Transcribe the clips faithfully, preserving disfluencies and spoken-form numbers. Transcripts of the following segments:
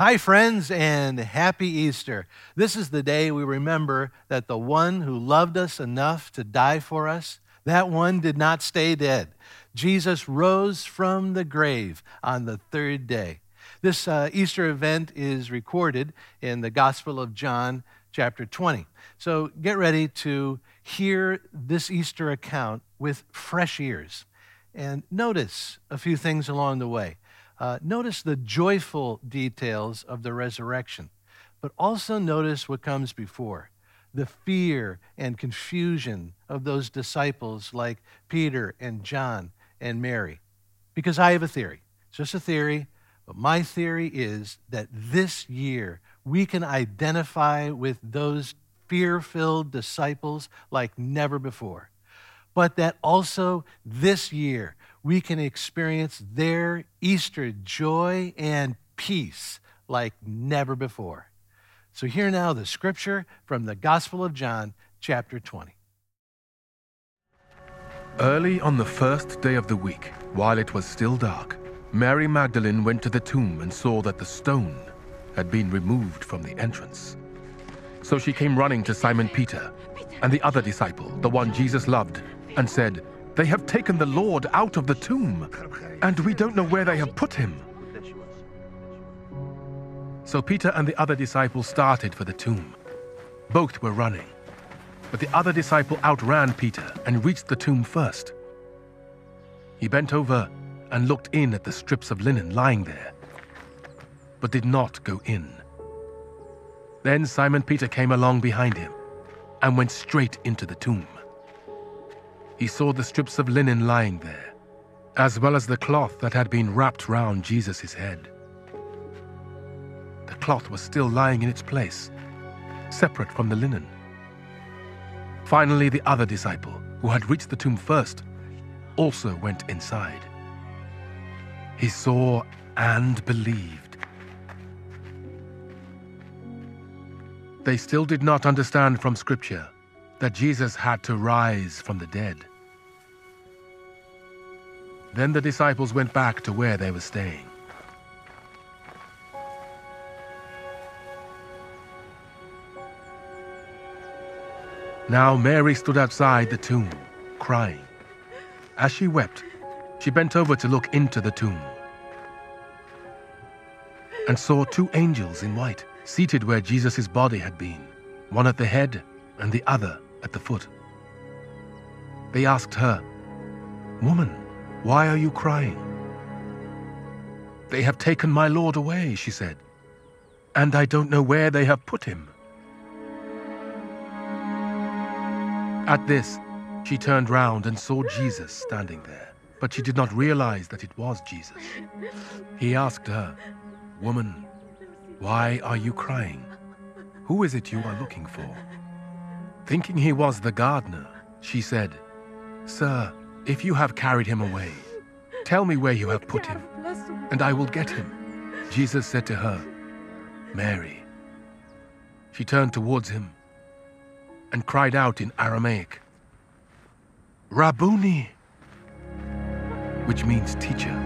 Hi, friends, and happy Easter. This is the day we remember that the one who loved us enough to die for us, that one did not stay dead. Jesus rose from the grave on the third day. This uh, Easter event is recorded in the Gospel of John, chapter twenty. So get ready to hear this Easter account with fresh ears and notice a few things along the way. Uh, notice the joyful details of the resurrection, but also notice what comes before, the fear and confusion of those disciples like Peter and John and Mary. Because I have a theory. It's just a theory, but my theory is that this year we can identify with those fear-filled disciples like never before, but that also this year we can experience their Easter joy and peace like never before. So hear now the scripture from the Gospel of John, chapter twenty. Early on the first day of the week, while it was still dark, Mary Magdalene went to the tomb and saw that the stone had been removed from the entrance. So she came running to Simon Peter and the other disciple, the one Jesus loved, and said, "They have taken the Lord out of the tomb, and we don't know where they have put him." So Peter and the other disciple started for the tomb. Both were running, but the other disciple outran Peter and reached the tomb first. He bent over and looked in at the strips of linen lying there, but did not go in. Then Simon Peter came along behind him and went straight into the tomb. He saw the strips of linen lying there, as well as the cloth that had been wrapped round Jesus' head. The cloth was still lying in its place, separate from the linen. Finally, the other disciple, who had reached the tomb first, also went inside. He saw and believed. They still did not understand from Scripture that Jesus had to rise from the dead. Then the disciples went back to where they were staying. Now Mary stood outside the tomb, crying. As she wept, she bent over to look into the tomb and saw two angels in white, seated where Jesus' body had been, one at the head and the other at the foot. They asked her, "Woman, why are you crying?" "They have taken my Lord away," she said, "and I don't know where they have put him." At this, she turned round and saw Jesus standing there, but she did not realize that it was Jesus. He asked her, "Woman, why are you crying? Who is it you are looking for?" Thinking he was the gardener, she said, "Sir, if you have carried him away, tell me where you have put him, and I will get him." Jesus said to her, "Mary." She turned towards him and cried out in Aramaic, "Rabbuni," which means teacher.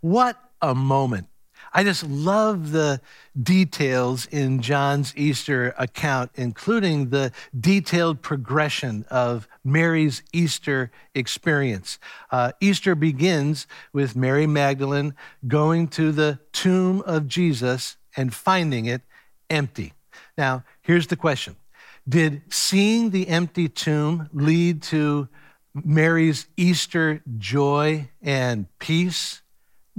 What a moment. I just love the details in John's Easter account, including the detailed progression of Mary's Easter experience. Uh, Easter begins with Mary Magdalene going to the tomb of Jesus and finding it empty. Now, here's the question. Did seeing the empty tomb lead to Mary's Easter joy and peace?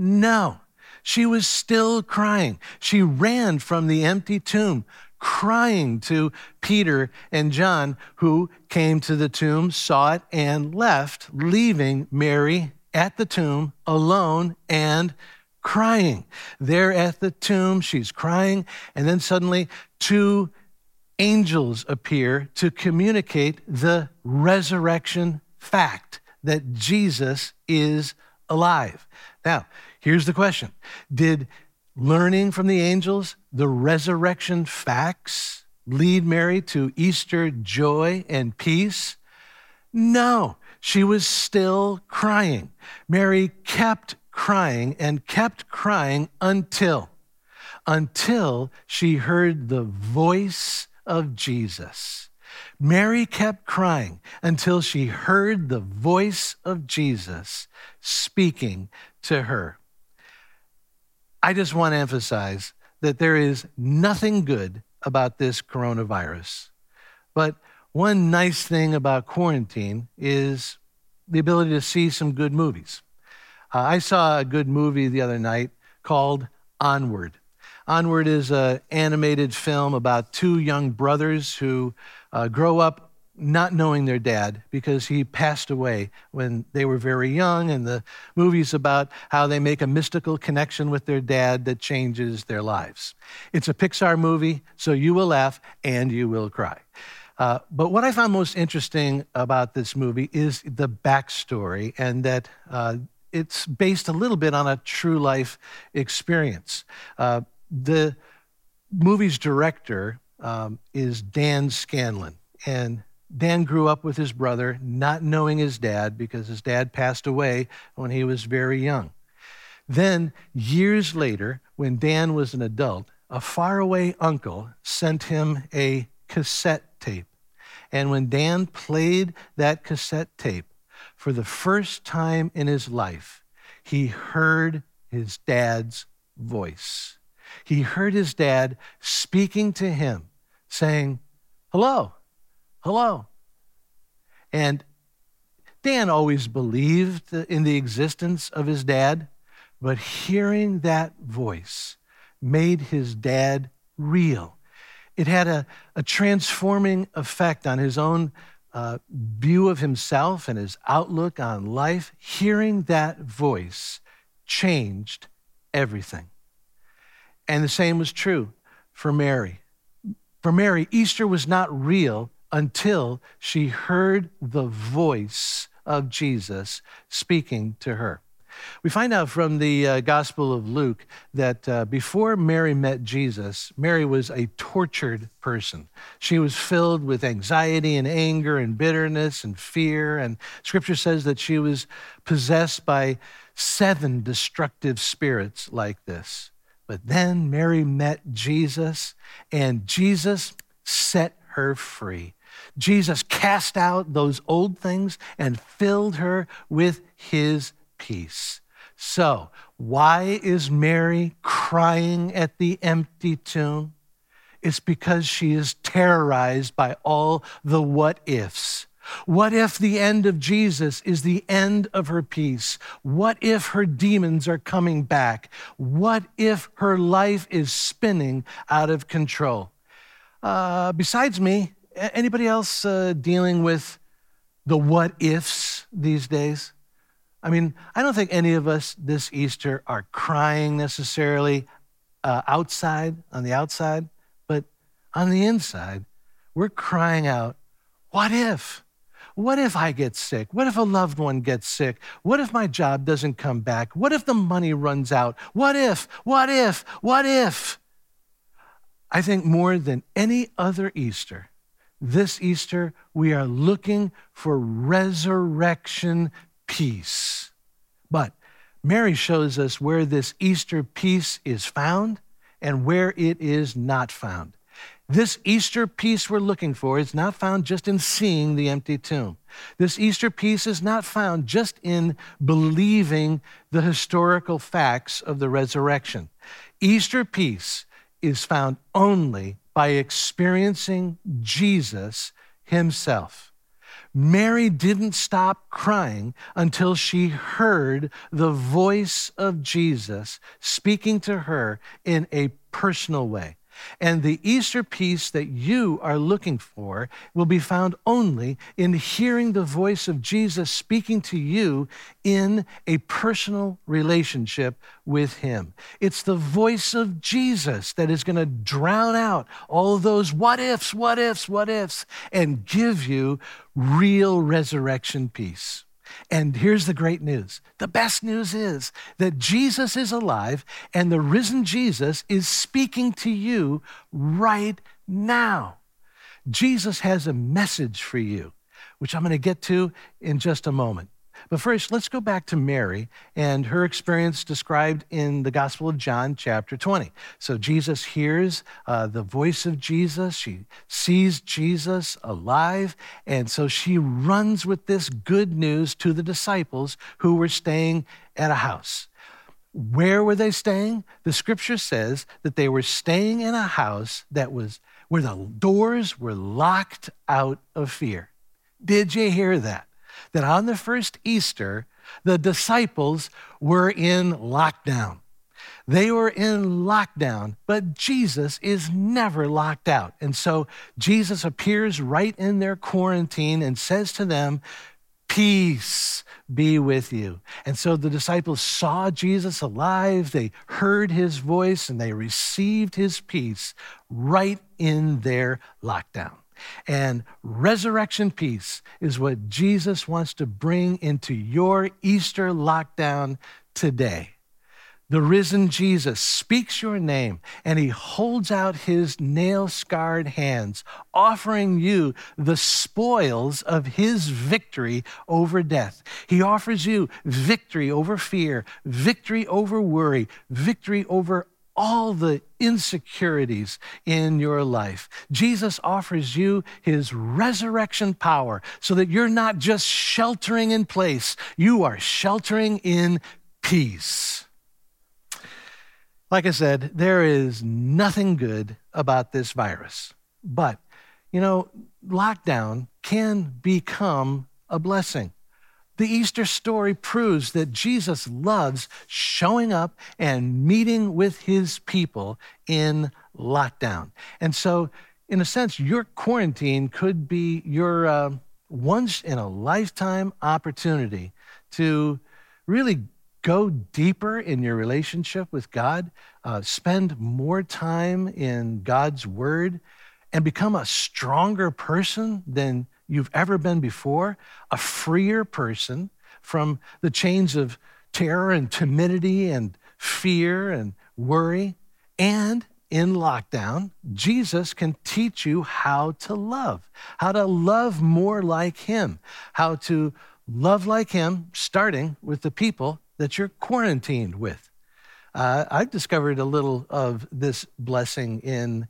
No, she was still crying. She ran from the empty tomb, crying to Peter and John, who came to the tomb, saw it, and left, leaving Mary at the tomb alone and crying. There at the tomb, she's crying, and then suddenly two angels appear to communicate the resurrection fact that Jesus is alive. Now, here's the question. Did learning from the angels, the resurrection facts, lead Mary to Easter joy and peace? No, she was still crying. Mary kept crying and kept crying until, until she heard the voice of Jesus. Mary kept crying until she heard the voice of Jesus speaking to her. I just want to emphasize that there is nothing good about this coronavirus. But one nice thing about quarantine is the ability to see some good movies. Uh, I saw a good movie the other night called Onward. Onward is an animated film about two young brothers who uh, grow up not knowing their dad because he passed away when they were very young, and the movie's about how they make a mystical connection with their dad that changes their lives. It's a Pixar movie, so you will laugh and you will cry. Uh, but what I found most interesting about this movie is the backstory, and that uh, it's based a little bit on a true life experience. Uh, the movie's director um, is Dan Scanlon, and Dan grew up with his brother, not knowing his dad because his dad passed away when he was very young. Then, years later, when Dan was an adult, a faraway uncle sent him a cassette tape. And when Dan played that cassette tape, for the first time in his life, he heard his dad's voice. He heard his dad speaking to him, saying, "Hello, hello." And Dan always believed in the existence of his dad, but hearing that voice made his dad real. It had a, a transforming effect on his own uh, view of himself and his outlook on life. Hearing that voice changed everything. And the same was true for Mary. For Mary, Easter was not real until she heard the voice of Jesus speaking to her. We find out from the uh, Gospel of Luke that uh, before Mary met Jesus, Mary was a tortured person. She was filled with anxiety and anger and bitterness and fear. And Scripture says that she was possessed by seven destructive spirits like this. But then Mary met Jesus, and Jesus set her free. Jesus cast out those old things and filled her with his peace. So, why is Mary crying at the empty tomb? It's because she is terrorized by all the what ifs. What if the end of Jesus is the end of her peace? What if her demons are coming back? What if her life is spinning out of control? Uh, besides me, anybody else uh, dealing with the what ifs these days? I mean, I don't think any of us this Easter are crying necessarily uh, outside, on the outside, but on the inside, we're crying out, what if? What if I get sick? What if a loved one gets sick? What if my job doesn't come back? What if the money runs out? What if, what if, what if? I think more than any other Easter, this Easter, we are looking for resurrection peace. But Mary shows us where this Easter peace is found and where it is not found. This Easter peace we're looking for is not found just in seeing the empty tomb. This Easter peace is not found just in believing the historical facts of the resurrection. Easter peace is found only by experiencing Jesus himself. Mary didn't stop crying until she heard the voice of Jesus speaking to her in a personal way. And the Easter peace that you are looking for will be found only in hearing the voice of Jesus speaking to you in a personal relationship with him. It's the voice of Jesus that is going to drown out all of those what ifs, what ifs, what ifs, and give you real resurrection peace. And here's the great news. The best news is that Jesus is alive and the risen Jesus is speaking to you right now. Jesus has a message for you, which I'm going to get to in just a moment. But first, let's go back to Mary and her experience described in the Gospel of John, chapter twenty. So Jesus hears uh, the voice of Jesus. She sees Jesus alive. And so she runs with this good news to the disciples who were staying at a house. Where were they staying? The scripture says that they were staying in a house that was where the doors were locked out of fear. Did you hear that? That on the first Easter, the disciples were in lockdown. They were in lockdown, but Jesus is never locked out. And so Jesus appears right in their quarantine and says to them, "Peace be with you." And so the disciples saw Jesus alive, they heard his voice, and they received his peace right in their lockdown. And resurrection peace is what Jesus wants to bring into your Easter lockdown today. The risen Jesus speaks your name, and he holds out his nail-scarred hands, offering you the spoils of his victory over death. He offers you victory over fear, victory over worry, victory over all the insecurities in your life. Jesus offers you his resurrection power so that you're not just sheltering in place, you are sheltering in peace. Like I said, there is nothing good about this virus, but you know, lockdown can become a blessing. The Easter story proves that Jesus loves showing up and meeting with his people in lockdown. And so, in a sense, your quarantine could be your uh, once-in-a-lifetime opportunity to really go deeper in your relationship with God, uh, spend more time in God's Word, and become a stronger person than you've ever been before, a freer person from the chains of terror and timidity and fear and worry. And in lockdown, Jesus can teach you how to love, how to love more like him, how to love like him, starting with the people that you're quarantined with. Uh, I've discovered a little of this blessing in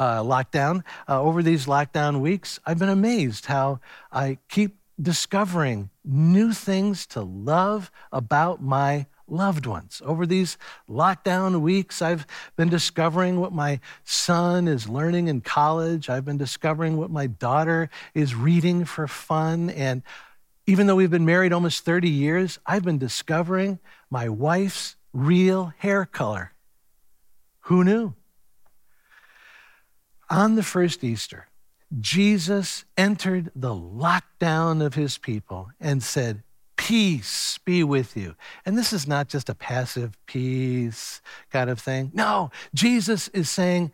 Uh, lockdown. Uh, over these lockdown weeks, I've been amazed how I keep discovering new things to love about my loved ones. Over these lockdown weeks, I've been discovering what my son is learning in college. I've been discovering what my daughter is reading for fun. And even though we've been married almost thirty years, I've been discovering my wife's real hair color. Who knew? On the first Easter, Jesus entered the lockdown of his people and said, "Peace be with you." And this is not just a passive peace kind of thing. No, Jesus is saying,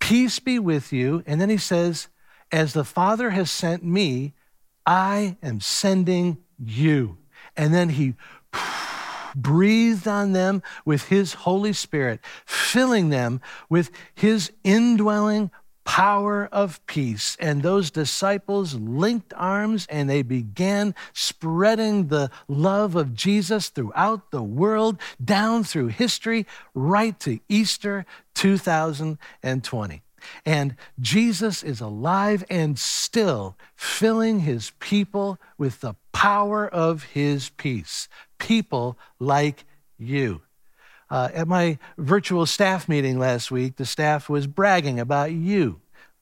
"Peace be with you." And then he says, "As the Father has sent me, I am sending you." And then he breathed on them with his Holy Spirit, filling them with his indwelling power of peace. And those disciples linked arms and they began spreading the love of Jesus throughout the world, down through history, right to Easter two thousand twenty. And Jesus is alive and still filling his people with the power of his peace. People like you. Uh, at my virtual staff meeting last week, the staff was bragging about you,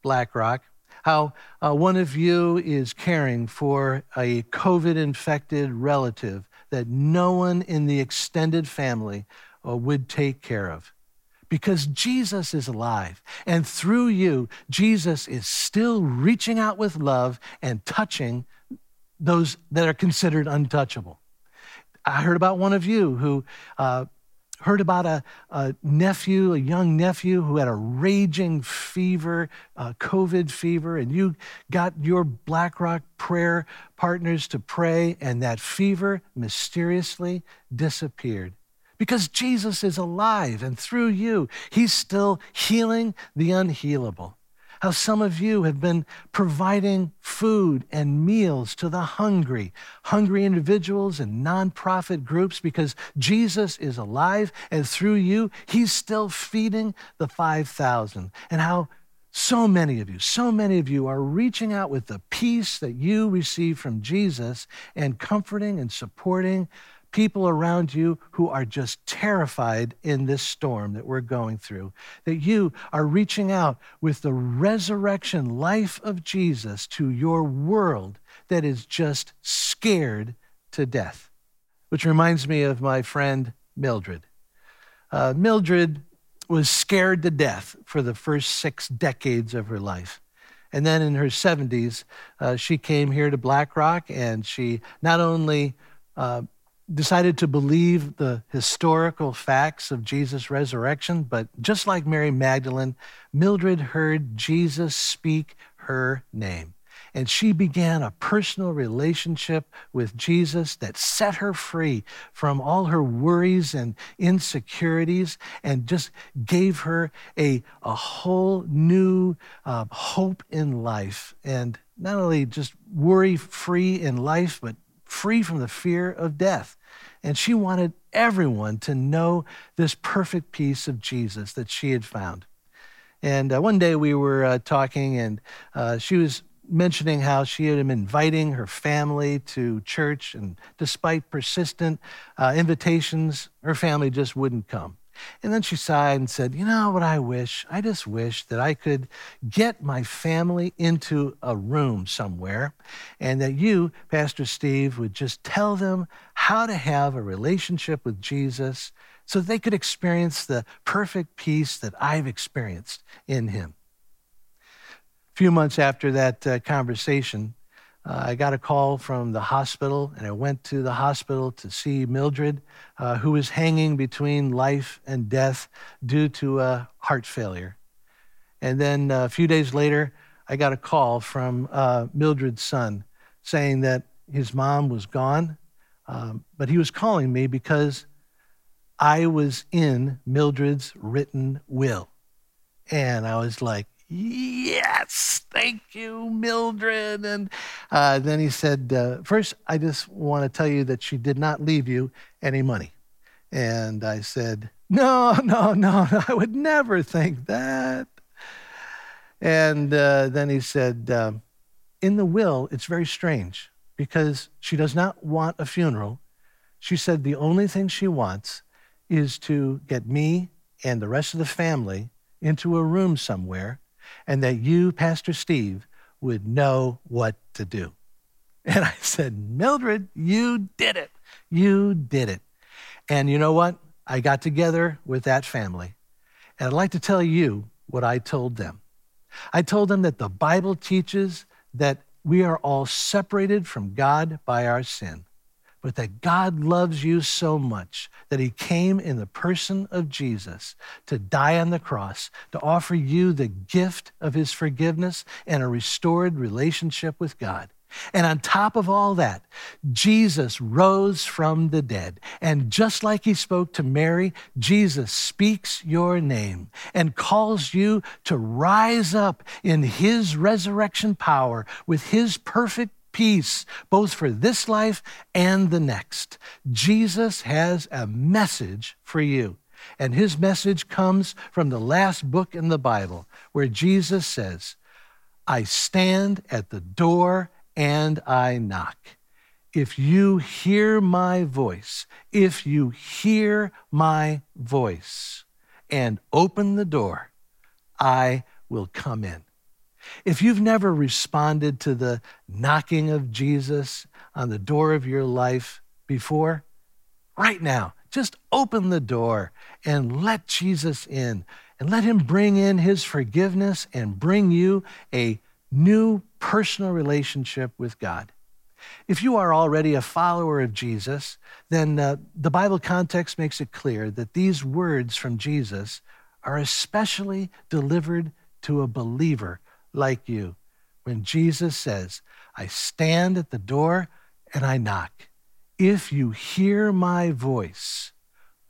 BlackRock, how uh, one of you is caring for a COVID-infected relative that no one in the extended family uh, would take care of. Because Jesus is alive, and through you, Jesus is still reaching out with love and touching those that are considered untouchable. I heard about one of you who... Uh, heard about a, a nephew, a young nephew who had a raging fever, uh, COVID fever, and you got your BlackRock prayer partners to pray, and that fever mysteriously disappeared. Because Jesus is alive, and through you, he's still healing the unhealable. how some of you have been providing food and meals to the hungry, hungry individuals and nonprofit groups, because Jesus is alive and through you, he's still feeding the five thousand. And how so many of you, so many of you are reaching out with the peace that you receive from Jesus and comforting and supporting people around you who are just terrified in this storm that we're going through, that you are reaching out with the resurrection life of Jesus to your world that is just scared to death. Which reminds me of my friend Mildred. Uh, Mildred was scared to death for the first six decades of her life. And then in her seventies, uh, she came here to BlackRock, and she not only uh, decided to believe the historical facts of Jesus' resurrection, but just like Mary Magdalene, Mildred heard Jesus speak her name. And she began a personal relationship with Jesus that set her free from all her worries and insecurities, and just gave her a, a whole new uh, hope in life. And not only just worry-free in life, but free from the fear of death. And she wanted everyone to know this perfect peace of Jesus that she had found. And uh, one day we were uh, talking, and uh, she was mentioning how she had been inviting her family to church, and despite persistent uh, invitations, her family just wouldn't come. And then she sighed and said, you know what I wish? I just wish that I could get my family into a room somewhere, and that you, Pastor Steve, would just tell them how to have a relationship with Jesus so that they could experience the perfect peace that I've experienced in him. A few months after that uh, conversation, Uh, I got a call from the hospital, and I went to the hospital to see Mildred, uh, who was hanging between life and death due to uh, heart failure. And then uh, a few days later, I got a call from uh, Mildred's son saying that his mom was gone, um, but he was calling me because I was in Mildred's written will. And I was like, yes, thank you, Mildred. And uh, then he said, uh, first, I just want to tell you that she did not leave you any money. And I said, no, no, no, no I would never think that. And uh, then he said, um, in the will, it's very strange because she does not want a funeral. She said the only thing she wants is to get me and the rest of the family into a room somewhere, and that you, Pastor Steve, would know what to do. And I said, Mildred, you did it. You did it. And you know what? I got together with that family. And I'd like to tell you what I told them. I told them that the Bible teaches that we are all separated from God by our sin, but that God loves you so much that he came in the person of Jesus to die on the cross, to offer you the gift of his forgiveness and a restored relationship with God. And on top of all that, Jesus rose from the dead. And just like he spoke to Mary, Jesus speaks your name and calls you to rise up in his resurrection power with his perfect peace, both for this life and the next. Jesus has a message for you. And his message comes from the last book in the Bible, where Jesus says, I stand at the door and I knock. If you hear my voice, if you hear my voice and open the door, I will come in. If you've never responded to the knocking of Jesus on the door of your life before, right now, just open the door and let Jesus in, and let him bring in his forgiveness and bring you a new personal relationship with God. If you are already a follower of Jesus, then uh, the Bible context makes it clear that these words from Jesus are especially delivered to a believer like you, when Jesus says, I stand at the door and I knock. If you hear my voice,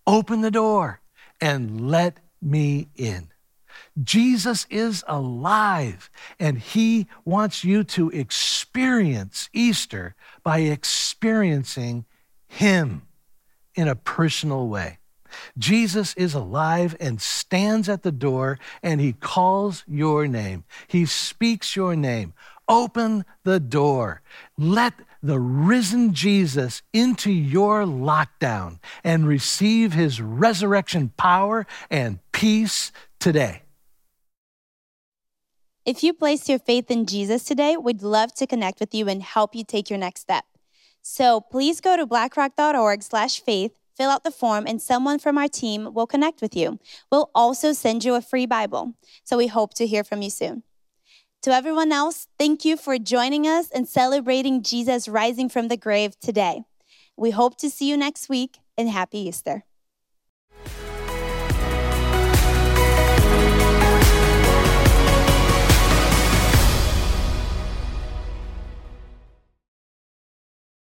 open the door and let me in. Jesus is alive, and he wants you to experience Easter by experiencing him in a personal way. Jesus is alive and stands at the door, and he calls your name. He speaks your name. Open the door. Let the risen Jesus into your lockdown and receive his resurrection power and peace today. If you placed your faith in Jesus today, we'd love to connect with you and help you take your next step. So please go to blackrock.org slash faith, fill out the form, and someone from our team will connect with you. We'll also send you a free Bible. So we hope to hear from you soon. To everyone else, thank you for joining us and celebrating Jesus rising from the grave today. We hope to see you next week, and happy Easter.